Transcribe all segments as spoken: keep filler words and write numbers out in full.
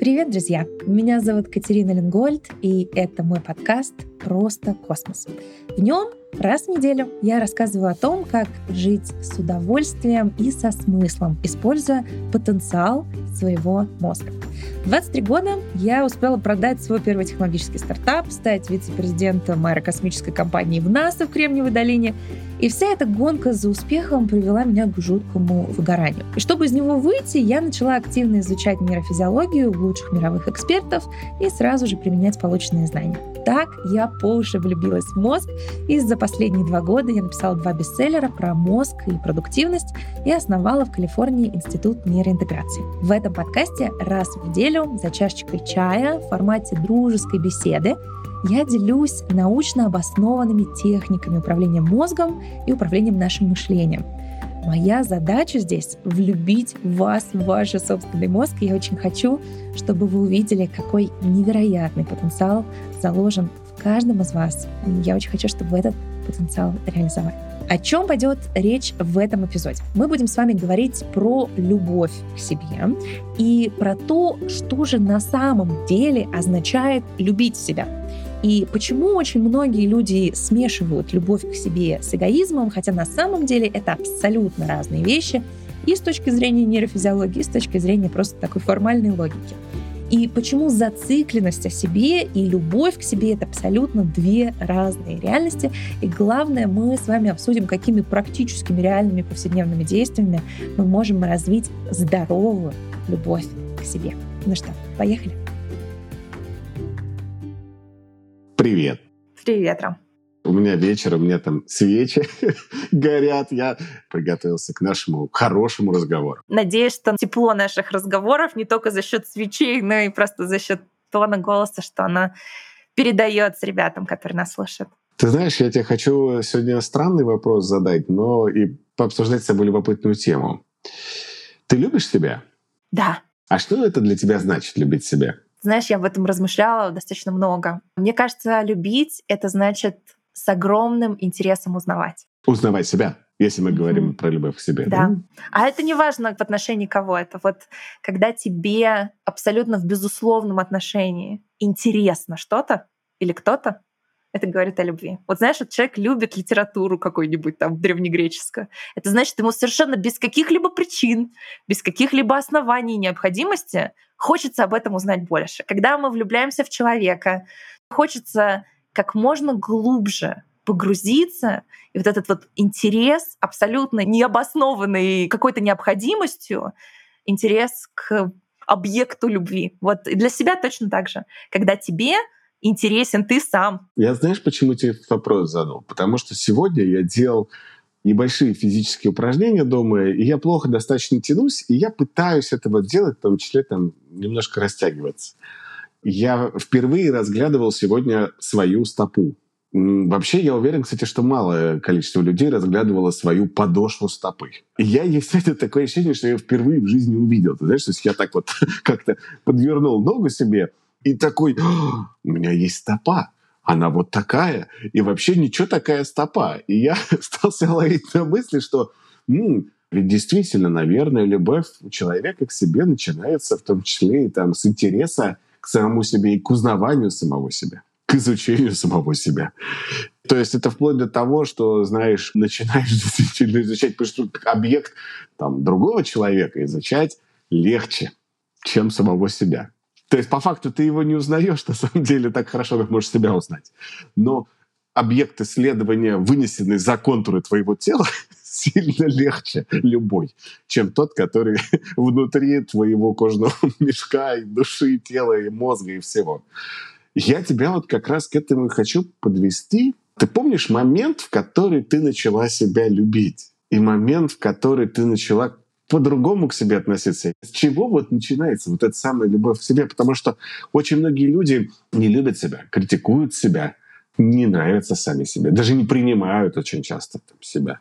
Привет, друзья! Меня зовут Катерина Ленгольд, и это мой подкаст «Просто космос». В нем раз в неделю я рассказываю о том, как жить с удовольствием и со смыслом, используя потенциал своего мозга. В двадцать три года я успела продать свой первый технологический стартап, стать вице-президентом аэрокосмической компании в НАСА в Кремниевой долине. И вся эта гонка за успехом привела меня к жуткому выгоранию. И чтобы из него выйти, я начала активно изучать нейрофизиологию у лучших мировых экспертов и сразу же применять полученные знания. Так я по уши влюбилась в мозг, и за последние два года я написала два бестселлера про мозг и продуктивность и основала в Калифорнии институт нейроинтеграции. В этом подкасте раз в неделю за чашечкой чая в формате дружеской беседы я делюсь научно обоснованными техниками управления мозгом и управлением нашим мышлением. Моя задача здесь — влюбить вас в ваш собственный мозг, и я очень хочу, чтобы вы увидели, какой невероятный потенциал заложен в каждом из вас. И я очень хочу, чтобы вы этот потенциал реализовали. О чем пойдет речь в этом эпизоде? Мы будем с вами говорить про любовь к себе и про то, что же на самом деле означает любить себя. И почему очень многие люди смешивают любовь к себе с эгоизмом, хотя на самом деле это абсолютно разные вещи и с точки зрения нейрофизиологии, и с точки зрения просто такой формальной логики. И почему зацикленность о себе и любовь к себе — это абсолютно две разные реальности. И главное, мы с вами обсудим, какими практическими, реальными, повседневными действиями мы можем развить здоровую любовь к себе. Ну что, поехали! Привет. Привет, Ром. У меня вечер, у меня там свечи горят. Я приготовился к нашему хорошему разговору. Надеюсь, что тепло наших разговоров не только за счет свечей, но и просто за счет тона голоса, что она передается ребятам, которые нас слушают. Ты знаешь, я тебе хочу сегодня странный вопрос задать, но и пообсуждать с тобой любопытную тему. Ты любишь себя? Да. А что это для тебя значит, любить себя? Знаешь, я об этом размышляла достаточно много. Мне кажется, любить — это значит с огромным интересом узнавать. Узнавать себя, если мы говорим mm-hmm. про любовь к себе. Да. да. А это не важно в отношении кого. Это вот когда тебе абсолютно в безусловном отношении интересно что-то или кто-то, это говорит о любви. Вот знаешь, вот человек любит литературу какую-нибудь там древнегреческую. Это значит, ему совершенно без каких-либо причин, без каких-либо оснований и необходимости хочется об этом узнать больше. Когда мы влюбляемся в человека, хочется как можно глубже погрузиться, и вот этот вот интерес, абсолютно необоснованный какой-то необходимостью, интерес к объекту любви. Вот и для себя точно так же. Когда тебе интересен ты сам. Я знаешь, почему тебе этот вопрос задал? Потому что сегодня я делал небольшие физические упражнения дома, и я плохо достаточно тянусь, и я пытаюсь это вот делать, в том числе там немножко растягиваться. Я впервые разглядывал сегодня свою стопу. Вообще, я уверен, кстати, что малое количество людей разглядывало свою подошву стопы. И я, кстати, такое ощущение, что я впервые в жизни увидел. Ты знаешь, то есть я так вот как-то подвернул ногу себе, и такой, у меня есть стопа, она вот такая, и вообще ничего такая стопа. И я стал себя ловить на мысли, что м-м, ведь действительно, наверное, любовь человека к себе начинается в том числе и там, с интереса к самому себе и к узнаванию самого себя, к изучению самого себя. То есть это вплоть до того, что, знаешь, начинаешь действительно изучать, потому что объект там, другого человека изучать легче, чем самого себя. То есть, по факту, ты его не узнаешь, на самом деле, так хорошо, как можешь себя узнать. Но объект исследования, вынесенный за контуры твоего тела, сильно легче любой, чем тот, который внутри твоего кожного мешка, и души, и тела, и мозга, и всего. Я тебя вот как раз к этому хочу подвести. Ты помнишь момент, в который ты начала себя любить? И момент, в который ты начала по-другому к себе относиться. С чего вот начинается вот эта самая любовь к себе? Потому что очень многие люди не любят себя, критикуют себя, не нравятся сами себе, даже не принимают очень часто там, себя.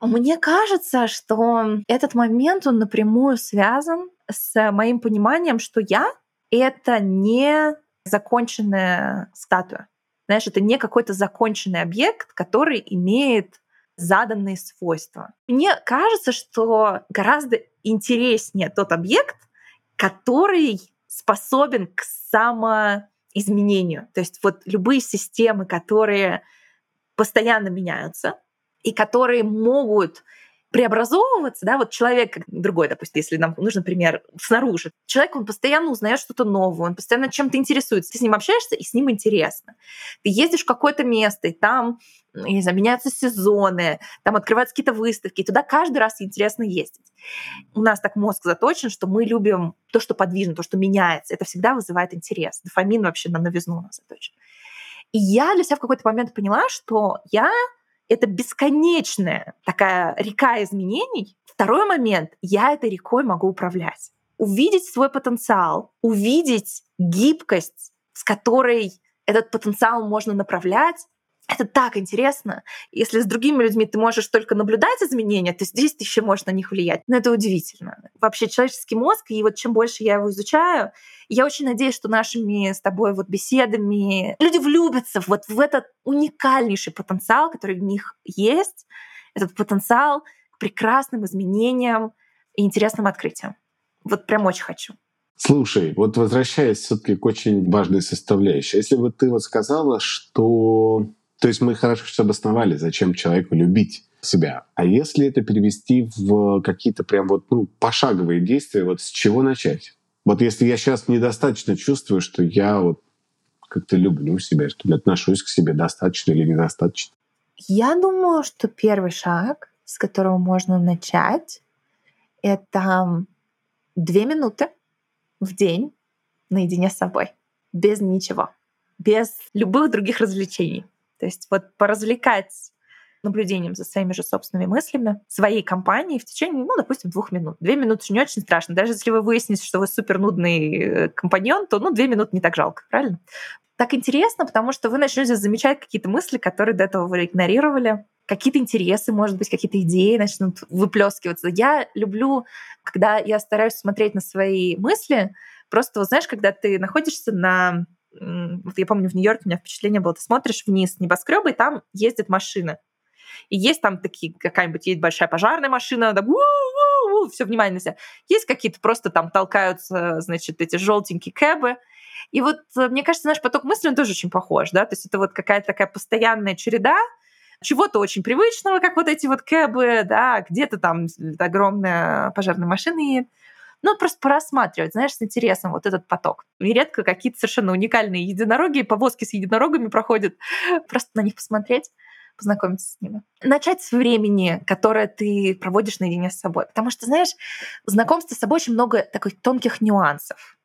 Мне кажется, что этот момент, он напрямую связан с моим пониманием, что я — это не законченная статуя. Знаешь, это не какой-то законченный объект, который имеет заданные свойства. Мне кажется, что гораздо интереснее тот объект, который способен к самоизменению. То есть вот любые системы, которые постоянно меняются и которые могут преобразовываться, да, вот человек другой, допустим, если нам нужен пример снаружи, человек, он постоянно узнает что-то новое, он постоянно чем-то интересуется, ты с ним общаешься, и с ним интересно. Ты ездишь в какое-то место, и там, не знаю, меняются сезоны, там открываются какие-то выставки, и туда каждый раз интересно ездить. У нас так мозг заточен, что мы любим то, что подвижно, то, что меняется, это всегда вызывает интерес. Дофамин вообще на новизну у нас заточен. И я для себя в какой-то момент поняла, что я это бесконечная такая река изменений. Второй момент, я этой рекой могу управлять. Увидеть свой потенциал, увидеть гибкость, с которой этот потенциал можно направлять, это так интересно. Если с другими людьми ты можешь только наблюдать изменения, то здесь ты еще можешь на них влиять. Но это удивительно. Вообще человеческий мозг, и вот чем больше я его изучаю, я очень надеюсь, что нашими с тобой вот беседами люди влюбятся вот в этот уникальнейший потенциал, который в них есть, этот потенциал к прекрасным изменениям и интересным открытиям. Вот прям очень хочу. Слушай, вот возвращаясь все-таки к очень важной составляющей. Если бы ты вот сказала, что... То есть мы хорошо все обосновали, зачем человеку любить себя. А если это перевести в какие-то прям вот ну, пошаговые действия, вот с чего начать? Вот если я сейчас недостаточно чувствую, что я вот как-то люблю себя, что ли, отношусь к себе достаточно или недостаточно? Я думаю, что первый шаг, с которого можно начать, это две минуты в день наедине с собой, без ничего, без любых других развлечений. То есть вот поразвлекать наблюдением за своими же собственными мыслями, своей компанией в течение, ну, допустим, двух минут. Две минуты же не очень страшно. Даже если вы выясните, что вы супернудный компаньон, то, ну, две минуты не так жалко, правильно? Так интересно, потому что вы начнете замечать какие-то мысли, которые до этого вы игнорировали. Какие-то интересы, может быть, какие-то идеи начнут выплескиваться. Я люблю, когда я стараюсь смотреть на свои мысли. Просто, вот, знаешь, когда ты находишься на... Вот я помню, в Нью-Йорке у меня впечатление было, ты смотришь вниз небоскребы, и там ездят машины. И есть там такие, какая-нибудь едет большая пожарная машина, там, все внимание на себя. Есть какие-то просто там толкаются, значит, эти желтенькие кэбы. И вот, мне кажется, наш поток мысли, он тоже очень похож, да, то есть это вот какая-то такая постоянная череда чего-то очень привычного, как вот эти вот кэбы, да, где-то там огромная пожарная машина едет. Ну, просто порассматривать, знаешь, с интересом вот этот поток. И редко какие-то совершенно уникальные единороги, повозки с единорогами проходят. Просто на них посмотреть, познакомиться с ними. Начать с времени, которое ты проводишь наедине с собой. Потому что, знаешь, в знакомстве с собой очень много таких тонких нюансов.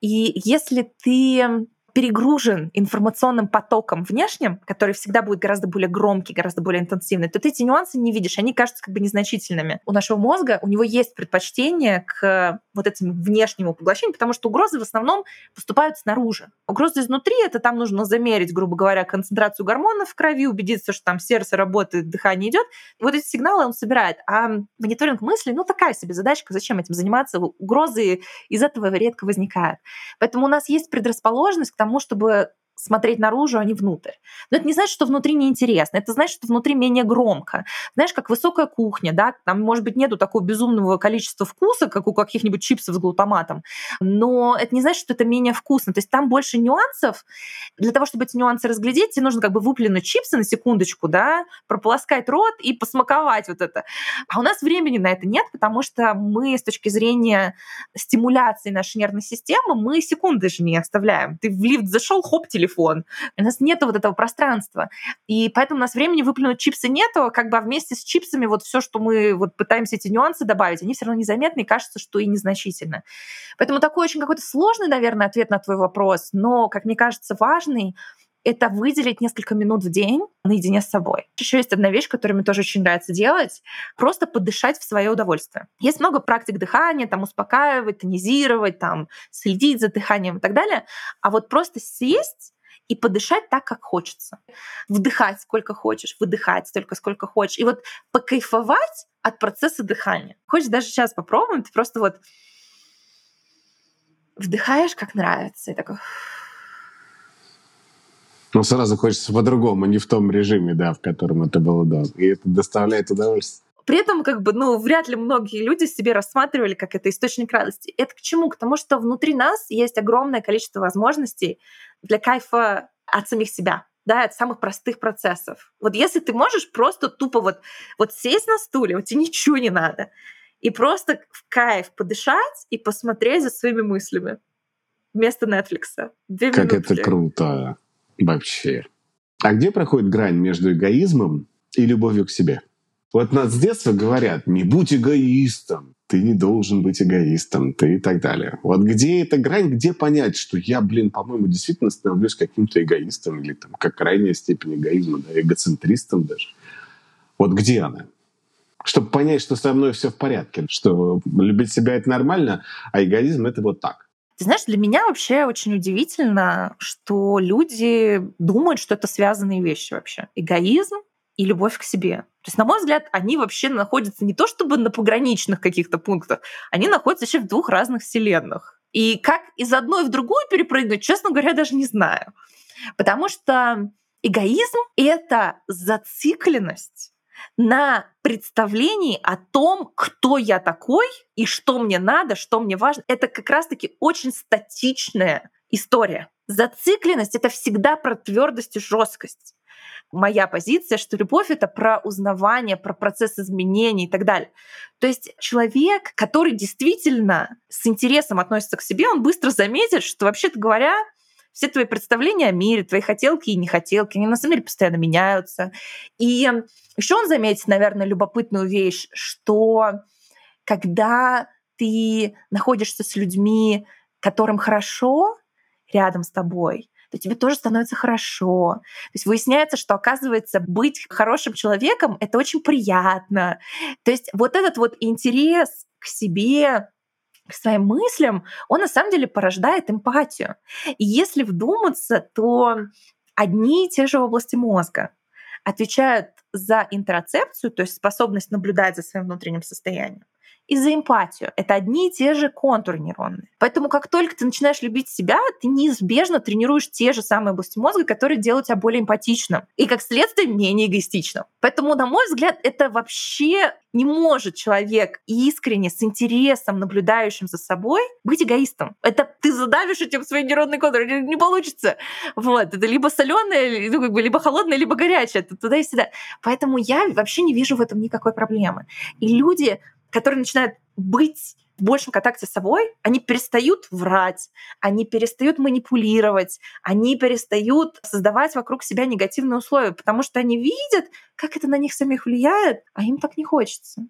И если ты перегружен информационным потоком внешним, который всегда будет гораздо более громкий, гораздо более интенсивный, то ты эти нюансы не видишь, они кажутся как бы незначительными. У нашего мозга, у него есть предпочтение к вот этому внешнему поглощению, потому что угрозы в основном поступают снаружи. Угрозы изнутри — это там нужно замерить, грубо говоря, концентрацию гормонов в крови, убедиться, что там сердце работает, дыхание идет. Вот эти сигналы он собирает. А мониторинг мыслей, ну, такая себе задачка, зачем этим заниматься? Угрозы из этого редко возникают. Поэтому у нас есть предрасположенность к тому, чтобы смотреть наружу, а не внутрь. Но это не значит, что внутри неинтересно, это значит, что внутри менее громко. Знаешь, как высокая кухня, да, там, может быть, нету такого безумного количества вкуса, как у каких-нибудь чипсов с глутаматом, но это не значит, что это менее вкусно. То есть там больше нюансов. Для того, чтобы эти нюансы разглядеть, тебе нужно как бы выплюнуть чипсы на секундочку, да, прополоскать рот и посмаковать вот это. А у нас времени на это нет, потому что мы с точки зрения стимуляции нашей нервной системы, мы секунды же не оставляем. Ты в лифт зашел, хоп, телефон. У нас нету вот этого пространства. И поэтому у нас времени выплюнуть чипсы нету, как бы вместе с чипсами вот все, что мы вот пытаемся эти нюансы добавить, они все равно незаметны и кажется, что и незначительно. Поэтому такой очень какой-то сложный, наверное, ответ на твой вопрос, но, как мне кажется, важный — это выделить несколько минут в день наедине с собой. Еще есть одна вещь, которую мне тоже очень нравится делать — просто подышать в свое удовольствие. Есть много практик дыхания, там, успокаивать, тонизировать, там, следить за дыханием и так далее. А вот просто сесть и подышать так, как хочется. Вдыхать сколько хочешь, выдыхать столько, сколько хочешь. И вот покайфовать от процесса дыхания. Хочешь, даже сейчас попробуем, ты просто вот вдыхаешь, как нравится, и такой... Ну, сразу хочется по-другому, не в том режиме, да, в котором это было, да. И это доставляет удовольствие. При этом, как бы, ну, вряд ли многие люди себе рассматривали, как это источник радости. Это к чему? К тому, что внутри нас есть огромное количество возможностей для кайфа от самих себя, да, от самых простых процессов. Вот если ты можешь просто тупо вот, вот сесть на стуле, вот тебе ничего не надо, и просто в кайф подышать и посмотреть за своими мыслями вместо Netflix. Две как минутки. Это круто вообще. А где проходит грань между эгоизмом и любовью к себе? Вот нас с детства говорят, не будь эгоистом, ты не должен быть эгоистом, ты и так далее. Вот где эта грань, где понять, что я, блин, по-моему, действительно становлюсь каким-то эгоистом или там как крайняя степень эгоизма, да, эгоцентристом даже. Вот где она? Чтобы понять, что со мной все в порядке, что любить себя — это нормально, а эгоизм — это вот так. Ты знаешь, для меня вообще очень удивительно, что люди думают, что это связанные вещи вообще. Эгоизм и любовь к себе. То есть, на мой взгляд, они вообще находятся не то чтобы на пограничных каких-то пунктах, они находятся вообще в двух разных вселенных. И как из одной в другую перепрыгнуть, честно говоря, я даже не знаю. Потому что эгоизм — это зацикленность на представлении о том, кто я такой и что мне надо, что мне важно. Это как раз-таки очень статичная история. Зацикленность — это всегда про твердость и жесткость. Моя позиция, что любовь — это про узнавание, про процесс изменений и так далее. То есть человек, который действительно с интересом относится к себе, он быстро заметит, что, вообще-то говоря, все твои представления о мире, твои хотелки и нехотелки, они на самом деле постоянно меняются. И еще он заметит, наверное, любопытную вещь, что когда ты находишься с людьми, которым хорошо рядом с тобой, то тебе тоже становится хорошо. То есть выясняется, что, оказывается, быть хорошим человеком — это очень приятно. То есть вот этот вот интерес к себе, к своим мыслям, он на самом деле порождает эмпатию. И если вдуматься, то одни и те же области мозга отвечают за интероцепцию, то есть способность наблюдать за своим внутренним состоянием, и за эмпатию. Это одни и те же контуры нейронные. Поэтому как только ты начинаешь любить себя, ты неизбежно тренируешь те же самые области мозга, которые делают тебя более эмпатичным и, как следствие, менее эгоистичным. Поэтому, на мой взгляд, это вообще не может человек искренне, с интересом, наблюдающим за собой, быть эгоистом. Это ты задавишь этим свои нейронные контуры, не получится. Вот. Это либо солёное, либо холодное, либо горячее. Это туда и сюда. Поэтому я вообще не вижу в этом никакой проблемы. И люди, которые начинают быть в большем контакте с собой, они перестают врать, они перестают манипулировать, они перестают создавать вокруг себя негативные условия, потому что они видят, как это на них самих влияет, а им так не хочется.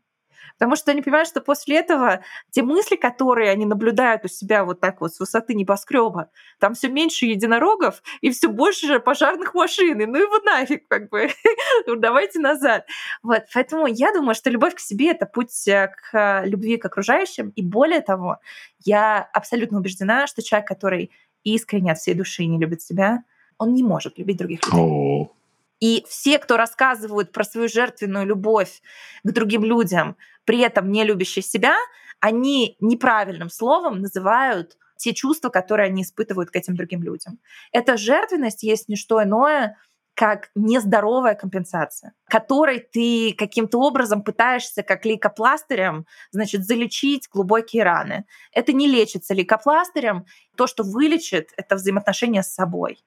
Потому что они понимают, что после этого те мысли, которые они наблюдают у себя вот так вот с высоты небоскреба, там все меньше единорогов и все больше пожарных машин. И ну его нафиг, как бы, давайте назад. Вот. Поэтому я думаю, что любовь к себе — это путь к любви к окружающим. И более того, я абсолютно убеждена, что человек, который искренне от всей души не любит себя, он не может любить других людей. И все, кто рассказывают про свою жертвенную любовь к другим людям, при этом не любящие себя, они неправильным словом называют те чувства, которые они испытывают к этим другим людям. Эта жертвенность есть не что иное, как нездоровая компенсация, которой ты каким-то образом пытаешься, как лейкопластырем, значит, залечить глубокие раны. Это не лечится лейкопластырем. То, что вылечит, это взаимоотношения с собой.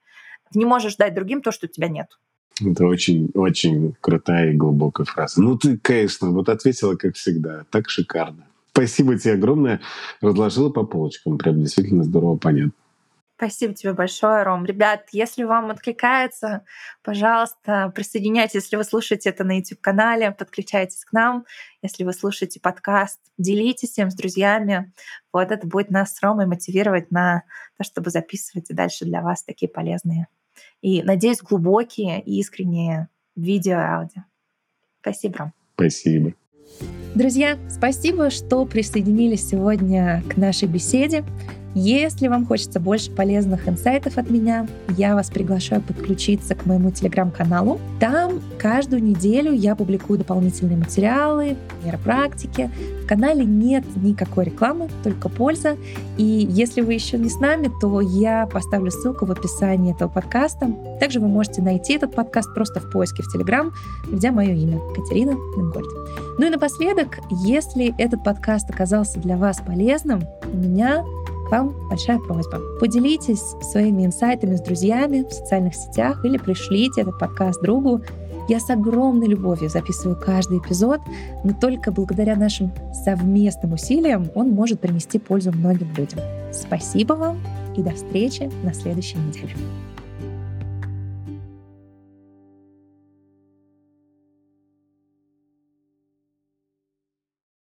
Ты не можешь дать другим то, что у тебя нет. Это очень-очень крутая и глубокая фраза. Ну ты, конечно, вот ответила, как всегда, так шикарно. Спасибо тебе огромное. Разложила по полочкам. Прям действительно здорово понятно. Спасибо тебе большое, Ром. Ребят, если вам откликается, пожалуйста, присоединяйтесь. Если вы слушаете это на YouTube-канале, подключайтесь к нам. Если вы слушаете подкаст, делитесь им с друзьями. Вот это будет нас с Ромой мотивировать на то, чтобы записывать и дальше для вас такие полезные и, надеюсь, глубокие и искренние видео и аудио. Спасибо, Ром. Спасибо. Друзья, спасибо, что присоединились сегодня к нашей беседе. Если вам хочется больше полезных инсайтов от меня, я вас приглашаю подключиться к моему телеграм-каналу. Там Телеграм. Каждую неделю я публикую дополнительные материалы, нейропрактики. В канале нет никакой рекламы, только польза. И если вы еще не с нами, то я поставлю ссылку в описании этого подкаста. Также вы можете найти этот подкаст просто в поиске в Телеграм, введя мое имя Катерина Ленгольд. Ну и напоследок, если этот подкаст оказался для вас полезным, у меня к вам большая просьба. Поделитесь своими инсайтами с друзьями в социальных сетях или пришлите этот подкаст другу. Я с огромной любовью записываю каждый эпизод, но только благодаря нашим совместным усилиям он может принести пользу многим людям. Спасибо вам и до встречи на следующей неделе.